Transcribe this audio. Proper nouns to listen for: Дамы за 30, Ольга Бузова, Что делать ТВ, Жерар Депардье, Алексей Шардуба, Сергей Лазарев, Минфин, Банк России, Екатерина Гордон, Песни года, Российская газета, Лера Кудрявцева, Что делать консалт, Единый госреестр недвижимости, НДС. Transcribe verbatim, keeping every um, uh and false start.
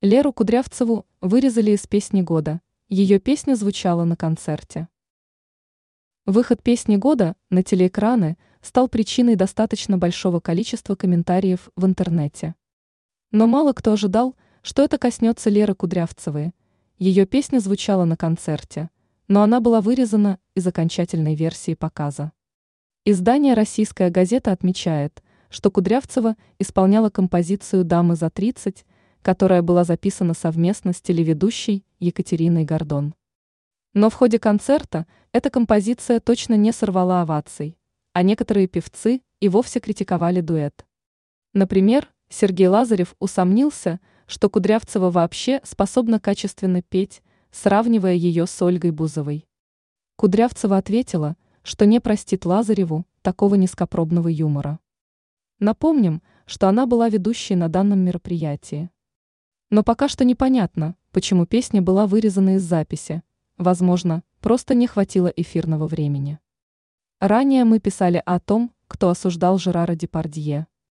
Леру Кудрявцеву вырезали из «Песни года». Ее песня звучала на концерте. Выход «Песни года» на телеэкраны стал причиной достаточно большого количества комментариев в интернете. Но мало кто ожидал, что это коснется Леры Кудрявцевой. Ее песня звучала на концерте, но она была вырезана из окончательной версии показа. Издание «Российская газета» отмечает, что Кудрявцева исполняла композицию «Дамы за тридцать», которая была записана совместно с телеведущей Екатериной Гордон. Но в ходе концерта эта композиция точно не сорвала оваций, а некоторые певцы и вовсе критиковали дуэт. Например, Сергей Лазарев усомнился, что Кудрявцева вообще способна качественно петь, сравнивая ее с Ольгой Бузовой. Кудрявцева ответила, что не простит Лазареву такого низкопробного юмора. Напомним, что она была ведущей на данном мероприятии. Но пока что непонятно, почему песня была вырезана из записи. Возможно, просто не хватило эфирного времени. Ранее мы писали о том, кто осуждал Жерара Депардье.